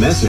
message.